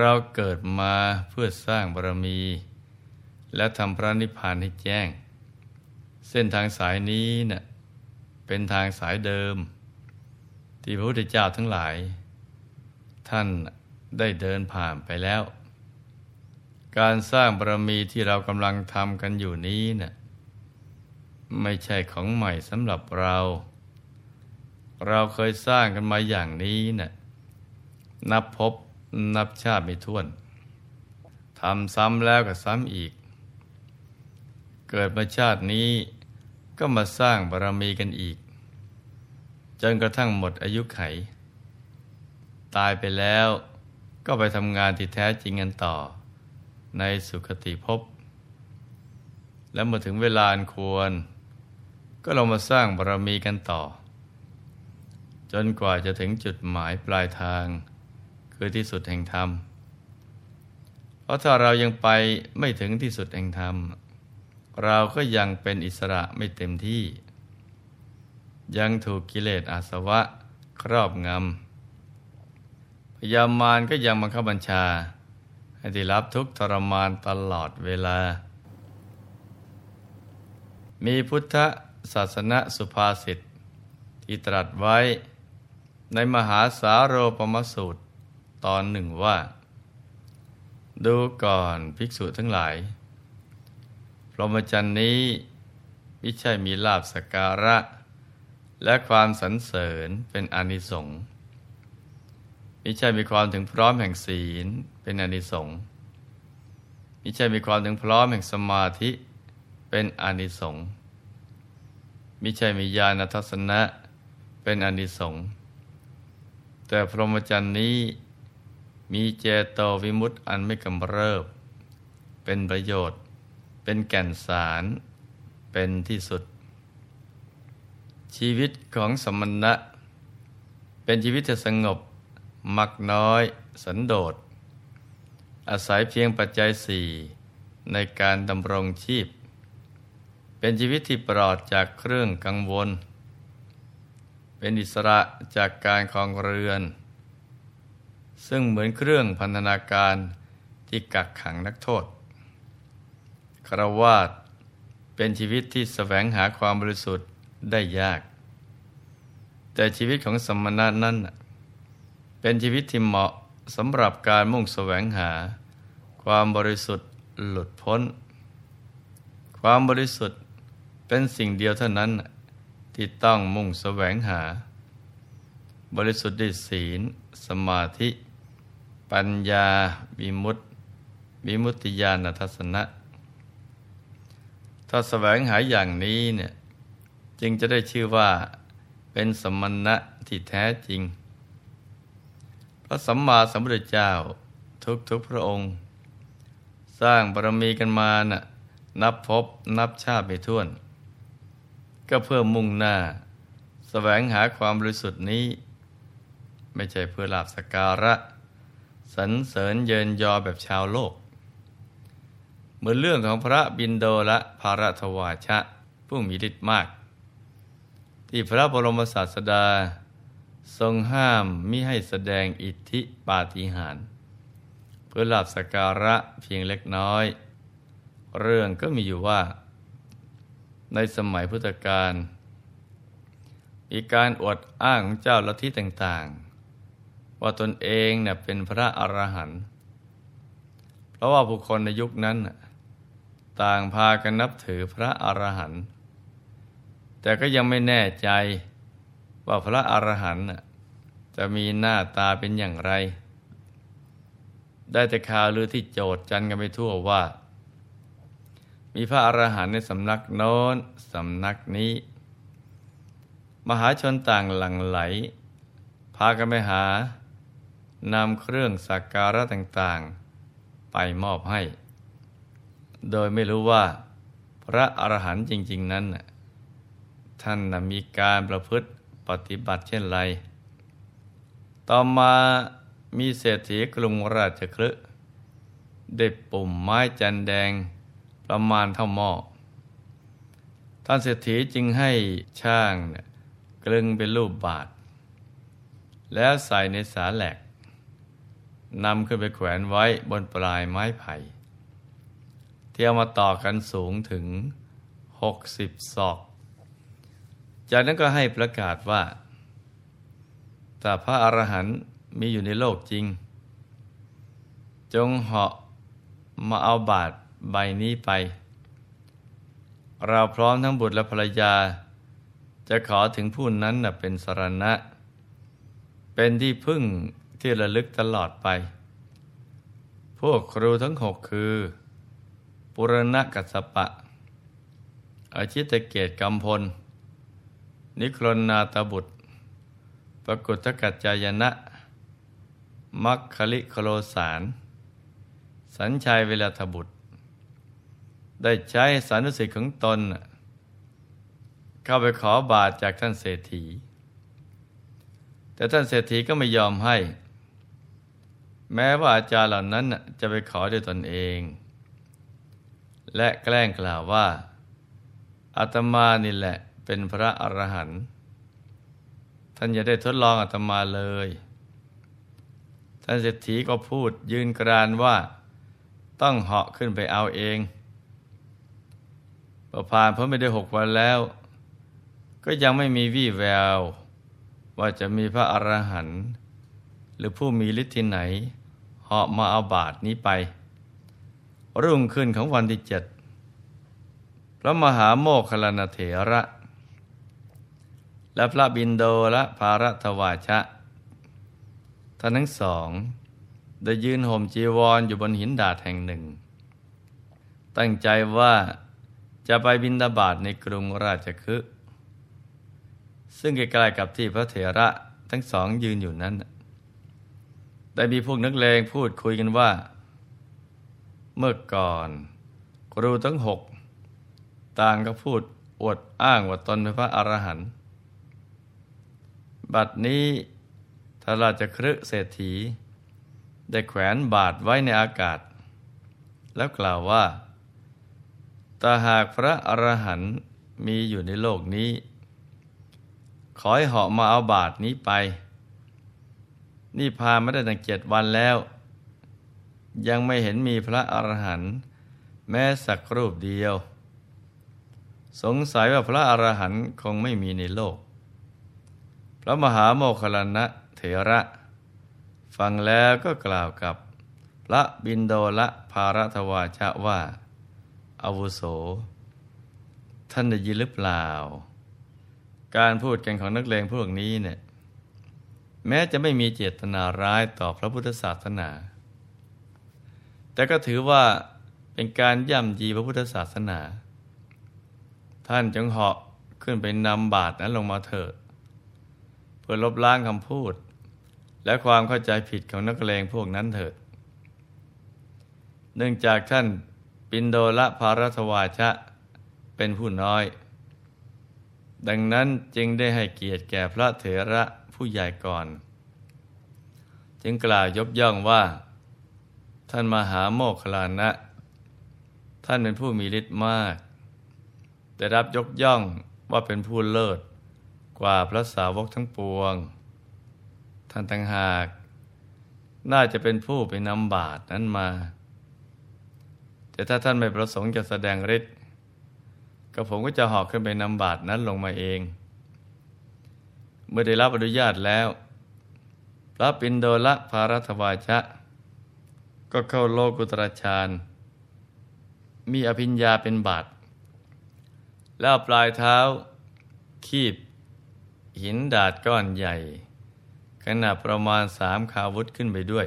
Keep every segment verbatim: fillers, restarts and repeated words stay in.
เราเกิดมาเพื่อสร้างบารมีและทำพระนิพพานให้แจ้งเส้นทางสายนี้นะ่ะเป็นทางสายเดิมที่พระพุทธเจ้าทั้งหลายท่านได้เดินผ่านไปแล้วการสร้างบารมีที่เรากำลังทำกันอยู่นี้นะ่ะไม่ใช่ของใหม่สำหรับเราเราเคยสร้างกันมาอย่างนี้นะ่ะนับพบนับชาติไม่ถ้วนทำซ้ำแล้วก็ซ้ำอีกเกิดมาชาตินี้ก็มาสร้างบารมีกันอีกจนกระทั่งหมดอายุไขตายไปแล้วก็ไปทำงานที่แท้จริงกันต่อในสุคติภพและเมื่อถึงเวลาอันควรก็ลงมาสร้างบารมีกันต่อจนกว่าจะถึงจุดหมายปลายทางคือที่สุดแห่งธรรมเพราะถ้าเรายังไปไม่ถึงที่สุดแห่งธรรมเราก็ยังเป็นอิสระไม่เต็มที่ยังถูกกิเลสอาสวะครอบงำพยามารก็ยังบังคับบัญชาให้ได้รับทุกข์ทรมานตลอดเวลามีพุทธศาสนสุภาษิตที่ตรัสไว้ในมหาสาโรปมสูตรตอนหนึ่งว่าดูก่อนภิกษุทั้งหลายพรหมจรรย์นี้ไม่ใช่มีลาภสักการะและความสรรเสริญเป็นอานิสงส์ไม่ใช่มีความถึงพร้อมแห่งศีลเป็นอานิสงส์ไม่ใช่มีความถึงพร้อมแห่งสมาธิเป็นอานิสงส์ไม่ใช่มีญาณทัศนะเป็นอานิสงส์แต่พรหมจรรย์นี้มีเจโตวิมุตติอันไม่กำเริบเป็นประโยชน์เป็นแก่นสารเป็นที่สุดชีวิตของสมณะเป็นชีวิตที่สงบมักน้อยสันโดษอาศัยเพียงปัจจัยสี่ในการดำรงชีพเป็นชีวิตที่ปลอดจากเครื่องกังวลเป็นอิสระจากการครองเรือนซึ่งเหมือนเครื่องพันธนาการที่กักขังนักโทษฆราวาสเป็นชีวิตที่แสวงหาความบริสุทธิ์ได้ยากแต่ชีวิตของสมณะนั้นเป็นชีวิตที่เหมาะสำหรับการมุ่งแสวงหาความบริสุทธิ์หลุดพ้นความบริสุทธิ์เป็นสิ่งเดียวเท่านั้นที่ต้องมุ่งแสวงหาบริสุทธิ์ด้วยศีลสมาธิปัญญาวิมุตติวิมุตติญาณทัศนะถ้าแสวงหาอย่างนี้เนี่ยจึงจะได้ชื่อว่าเป็นสมณะที่แท้จริงพระสัมมาสัมพุทธเจ้าทุกๆพระองค์สร้างบารมีกันมาน่ะนับพบนับชาติไม่ถ้วนก็เพื่อมุ่งหน้าแสวงหาความบริสุทธิ์นี้ไม่ใช่เพื่อลาภสักการะสรรเสริญเยินยอแบบชาวโลกเหมือนเรื่องของพระบิณโดละภารทวาชะผู้มีฤทธิ์มากที่พระบรมศาสดาทรงห้ามมิให้แสดงอิทธิปาฏิหาริย์เพื่อลาภสักการะเพียงเล็กน้อยเรื่องก็มีอยู่ว่าในสมัยพุทธกาลมีการอวดอ้างของเจ้าลัทธิต่างๆว่าตนเองเนี่ยเป็นพระอรหันต์เพราะว่าบุคคลในยุคนั้นต่างพากันนับถือพระอรหันต์แต่ก็ยังไม่แน่ใจว่าพระอรหันต์จะมีหน้าตาเป็นอย่างไรได้แต่ข่าวลือที่โจษจันกันไปทั่วว่ามีพระอรหันต์ในสำนักโน้นสำนักนี้มหาชนต่างหลั่งไหลพากันไปหานำเครื่องสักการะต่างๆไปมอบให้โดยไม่รู้ว่าพระอรหันต์จริงๆนั้นท่านมีการประพฤติปฏิบัติเช่นไรต่อมามีเศรษฐีกรุงราชคฤห์ได้ปุ่มไม้จันแดงประมาณเท่าหม้อท่านเศรษฐีจึงให้ช่างกลึงเป็นรูปบาทแล้วใส่ในสาแหลก นำขึ้นไปแขวนไว้บนปลายไม้ไผ่ที่เอามาต่อกันสูงถึงหกสิบศอกจากนั้นก็ให้ประกาศว่าถ้าพระอรหันต์มีอยู่ในโลกจริงจงเหาะมาเอาบาตรใบนี้ไปเราพร้อมทั้งบุตรและภรรยาจะขอถึงผู้นั้นนะเป็นสรณะเป็นที่พึ่งที่ระลึกตลอดไปพวกครูทั้งหกคือปุรณกัสสปะอชิตเกตกัมพลนิครณนาตบุตรปกุฏกัจจายนะมัคคิลิโคโลสารสัญชัยเวลาทบุตรได้ใช้สานุสิทธิ์ของตนเข้าไปขอบาตรจากท่านเศรษฐีแต่ท่านเศรษฐีก็ไม่ยอมให้แม้ว่าอาจารย์เหล่านั้นจะไปขอด้วยตนเองและแกล้งกล่าวว่าอาตมานี่แหละเป็นพระอรหันต์ท่านอย่าได้ทดลองอาตมาเลยท่านเศรษฐีก็พูดยืนกรานว่าต้องเหาะขึ้นไปเอาเองพอผ่านพ้นไปได้หกวันแล้วก็ยังไม่มีวี่แววว่าจะมีพระอรหันต์หรือผู้มีฤทธิ์ที่ไหนเหาะมาเอาบาตรนี้ไปรุ่งขึ้นของวันที่เจ็ดพระมหาโมคคัลลานเถระและพระบิณโดรภารทวาชะท่านทั้งสองได้ยืนห่มจีวร อ, อยู่บนหินดาษแห่งหนึ่งตั้งใจว่าจะไปบิณฑบาตในกรุงราชคฤห์ซึ่งใกล้ๆกับที่พระเถระทั้งสองยืนอยู่นั้นได้มีพวกนักเลงพูดคุยกันว่าเมื่อก่อนครูทั้งหกต่างก็พูดอวดอ้างว่าตนเป็นพระอรหันต์บัดนี้ท่านราชคฤห์เศรษฐีได้แขวนบาตรไว้ในอากาศแล้วกล่าวว่าถ้าหากพระอรหันต์มีอยู่ในโลกนี้ขอให้เหาะมาเอาบาตรนี้ไปนี่พามาได้ตั้งเจ็ดวันแล้วยังไม่เห็นมีพระอรหันต์แม้สักรูปเดียวสงสัยว่าพระอรหันต์คงไม่มีในโลกพระมหาโมคคัลลานะเถระฟังแล้วก็กล่าวกับพระบิณโดรภารทวาชะว่าอาวุโสท่านได้ยินหรือเปล่าการพูดกันของนักเลงพวกนี้เนี่ยแม้จะไม่มีเจตนาร้ายต่อพระพุทธศาสนาแต่ก็ถือว่าเป็นการย่ำยีพระพุทธศาสนาท่านจงเหาะขึ้นไปนำบาตรนั้นลงมาเถิดเพื่อลบล้างคำพูดและความเข้าใจผิดของนักเลงพวกนั้นเถิดเนื่องจากท่านปิณโดรภารทวาชะเป็นผู้น้อยดังนั้นจึงได้ให้เกียรติแก่พระเถระผู้ใหญ่ก่อนจึงกล่าวยกย่องว่าท่านมหาโมคคัลลานะท่านเป็นผู้มีฤทธิ์มากได้รับยกย่องว่าเป็นผู้เลิศกว่าพระสาวกทั้งปวงท่านต่างหากน่าจะเป็นผู้ไปนำบาตรนั้นมาแต่ถ้าท่านไม่ประสงค์จะแสดงฤทธิ์ก็ผมก็จะหอกขึ้นไปนำบาตรนั้นลงมาเองเมื่อได้รับอนุญาตแล้วพระปิณโดรภารทวาชะก็เข้าโลกุตรฌานมีอภิญญาเป็นบาตรแล้วปลายเท้าคีบหินดาษก้อนใหญ่ขนาดประมาณสามคาวุธขึ้นไปด้วย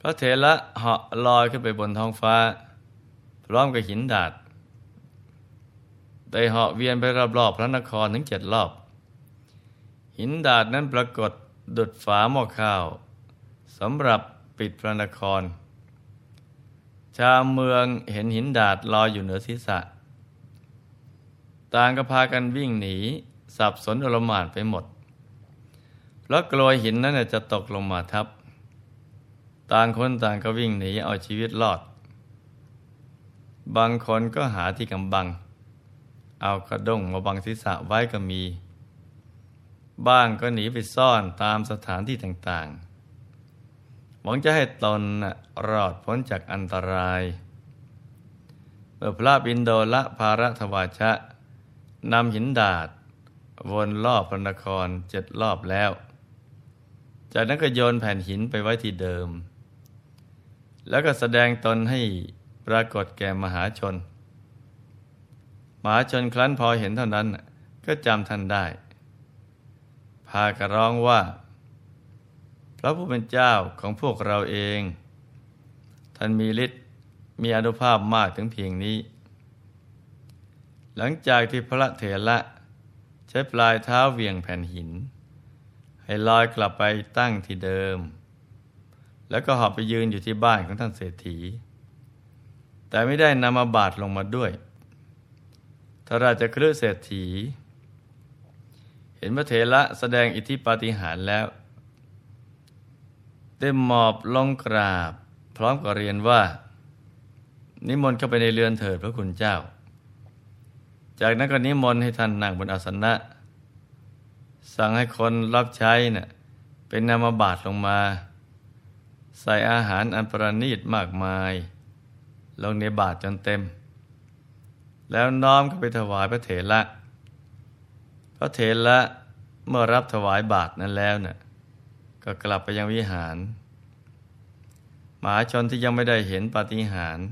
พระเถระเหาะลอยขึ้นไปบนท้องฟ้าพร้อมกับหินดาษได้เหาะเวียนไปรอบๆพระนครถึงเจ็ดรอบหินดาษนั้นปรากฏดุจฝาหม้อข้าวสำหรับปิดพระนครชาวเมืองเห็นหินดาษลอยอยู่เหนือศีรษะต่างก็พากันวิ่งหนีสับสนอลหม่านไปหมดเพราะกลัวหินนั้นจะตกลงมาทับต่างคนต่างก็วิ่งหนีเอาชีวิตรอดบางคนก็หาที่กำบังเอากระด้งมาบังศีรษะไว้ก็มีบ้างก็หนีไปซ่อนตามสถานที่ต่าง หวังจะให้ตนรอดพ้นจากอันตรายเมื่อพระบิณโดละภารทวาชะนำหินดาษวนรอบพระนครเจ็ดรอบแล้วจากนั้นก็โยนแผ่นหินไปไว้ที่เดิมแล้วก็แสดงตนให้ปรากฏแก่มหาชนมหาชนครั้นพอเห็นเท่านั้นก็จำท่านได้พากระร้องว่าพระผู้เป็นเจ้าของพวกเราเองท่านมีฤทธิ์มีอานุภาพมากถึงเพียงนี้หลังจากที่พระเถระใช้ปลายเท้าเหวี่ยงแผ่นหินให้ลอยกลับไปตั้งที่เดิมแล้วก็หอบไปยืนอยู่ที่บ้านของท่านเศรษฐีแต่ไม่ได้นำอาบาตลงมาด้วยทราชคฤห์เศรษฐีเห็นพระเถระแสดงอิทธิปาฏิหาริย์แล้วได้หมอบลงกราบพร้อมกับเรียนว่านิมนต์เข้าไปในเรือนเถิดพระคุณเจ้าจากนั้นก็นิมนต์ให้ท่านนั่งบนอาสนะสั่งให้คนรับใช้น่ะเป็นนำอาบาตลงมาใส่อาหารอันประณีตมากมายลงในบาตรจนเต็มแล้วน้อมเข้าไปถวายพระเถระพระเถระเมื่อรับถวายบาตรนั้นแล้วน่ะก็กลับไปยังวิหารมหาชนที่ยังไม่ได้เห็นปาฏิหาริย์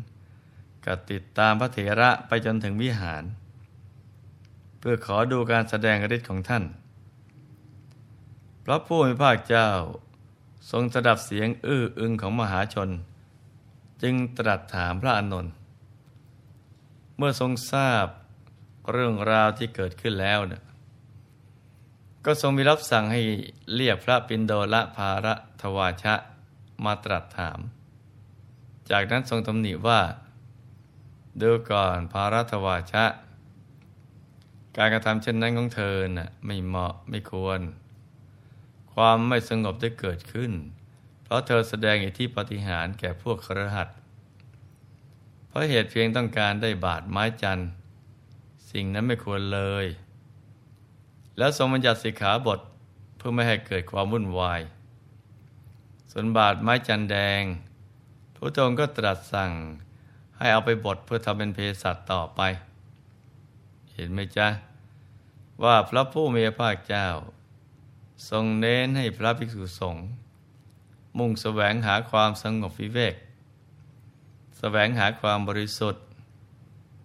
ก็ติดตามพระเถระไปจนถึงวิหารเพื่อขอดูการแสดงฤทธิ์ของท่านพระผู้มีพระเจ้าทรงสดับเสียงอื้ออึงของมหาชนจึงตรัสถามพระอานนท์เมื่อทรงทราบเรื่องราวที่เกิดขึ้นแล้วเนี่ยก็ทรงมีรับสั่งให้เรียกพระปิณโดละภารทวาชะมาตรัสถามจากนั้นทรงตำหนิว่าดูก่อนภารทวาชะการกระทำเช่นนั้นของเธอน่ะไม่เหมาะไม่ควรความไม่สงบได้เกิดขึ้นเพราะเธอแสดงอิทธิปาฏิหาริย์แก่พวกคฤหัสถ์เพราะเหตุเพียงต้องการได้บาดไม้จันทร์สิ่งนั้นไม่ควรเลยแล้วทรงบัญญัติสิกขาบทเพื่อไม่ให้เกิดความวุ่นวายส่วนบาดไม้จันทร์แดงพระองค์ก็ตรัสสั่งให้เอาไปบดเพื่อทำเป็นเภสัชต่อไปเห็นไหมจ๊ะว่าพระผู้มีพระเจ้าทรงเน้นให้พระภิกษุสงฆ์มุ่งแสวงหาความสงบวิเวกแสวงหาความบริสุทธิ์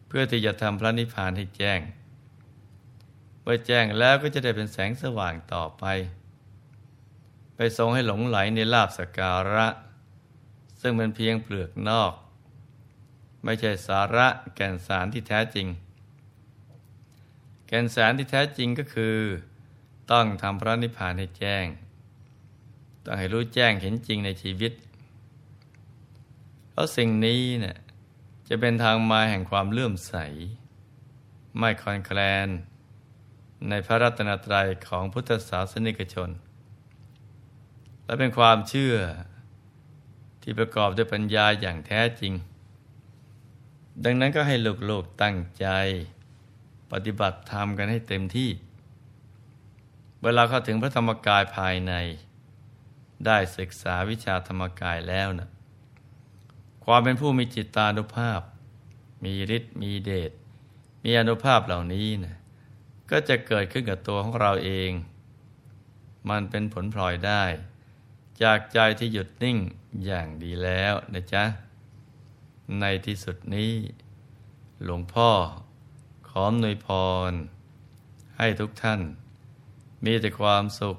เพื่อที่จะทำพระนิพพานให้แจ้งเมื่อแจ้งแล้วก็จะได้เป็นแสงสว่างต่อไปไปทรงให้หลงไหลในลาภสักการะซึ่งเป็นเพียงเปลือกนอกไม่ใช่สาระแก่นสารที่แท้จริงแก่นสารที่แท้จริงก็คือต้องทำพระนิพพานให้แจ้งต้องให้รู้แจ้งเห็นจริงในชีวิตเพราะสิ่งนี้เนี่ยจะเป็นทางมาแห่งความเลื่อมใสไม่คลอนแคลนในพระรัตนตรัยของพุทธศาสนิกชนและเป็นความเชื่อที่ประกอบด้วยปัญญาอย่างแท้จริงดังนั้นก็ให้ลูกๆตั้งใจปฏิบัติธรรมกันให้เต็มที่เวลาเข้าถึงพระธรรมกายภายในได้ศึกษาวิชาธรรมกายแล้วนะความเป็นผู้มีจิตตานุภาพมีฤทธิ์มีเดชมีอานุภาพเหล่านี้นะก็จะเกิดขึ้นกับตัวของเราเองมันเป็นผลพลอยได้จากใจที่หยุดนิ่งอย่างดีแล้วนะจ๊ะในที่สุดนี้หลวงพ่อขออวยพรให้ทุกท่านมีแต่ความสุข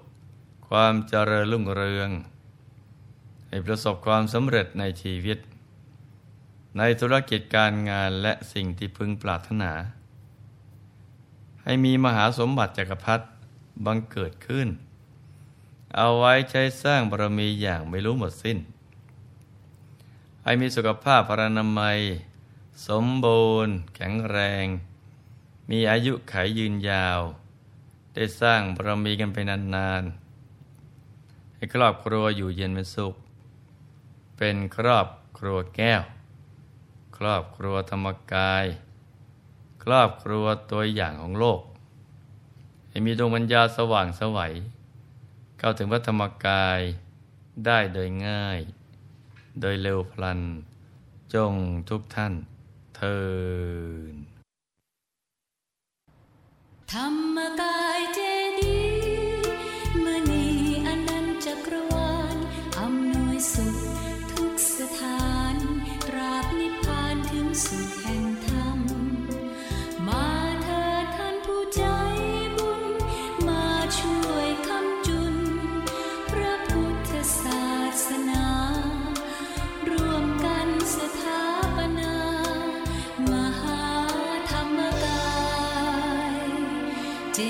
ความเจริญรุ่งเรืองให้ประสบความสำเร็จในชีวิตในธุรกิจการงานและสิ่งที่พึงปรารถนาให้มีมหาสมบัติจักรพรรดิบังเกิดขึ้นเอาไว้ใช้สร้างบารมีอย่างไม่รู้หมดสิ้นให้มีสุขภาพพรรณนามัยสมบูรณ์แข็งแรงมีอายุขัยยืนยาวได้สร้างบารมีกันไปนานๆให้ครอบครัวอยู่เย็นเป็นสุขเป็นครอบครัวแก้วครอบครัวธรรมกายครอบครัวตัวอย่างของโลกให้มีดวงปัญญาสว่างไสวเข้าถึงพระธรรมกายได้โดยง่าย โดยเร็วพลันจงทุกท่านเทอญธรรมกายเจดีย์มณีอนันตจักรวาลอำนวยสุขทุกสถานตราบนิพพานถึงสุขแห่งธรรมมาเถิดท่านผู้ใจบุญมาช่วยคำจุนพระพุทธศาสนาร่วมกันสถาปนามหาธรรมกายเจ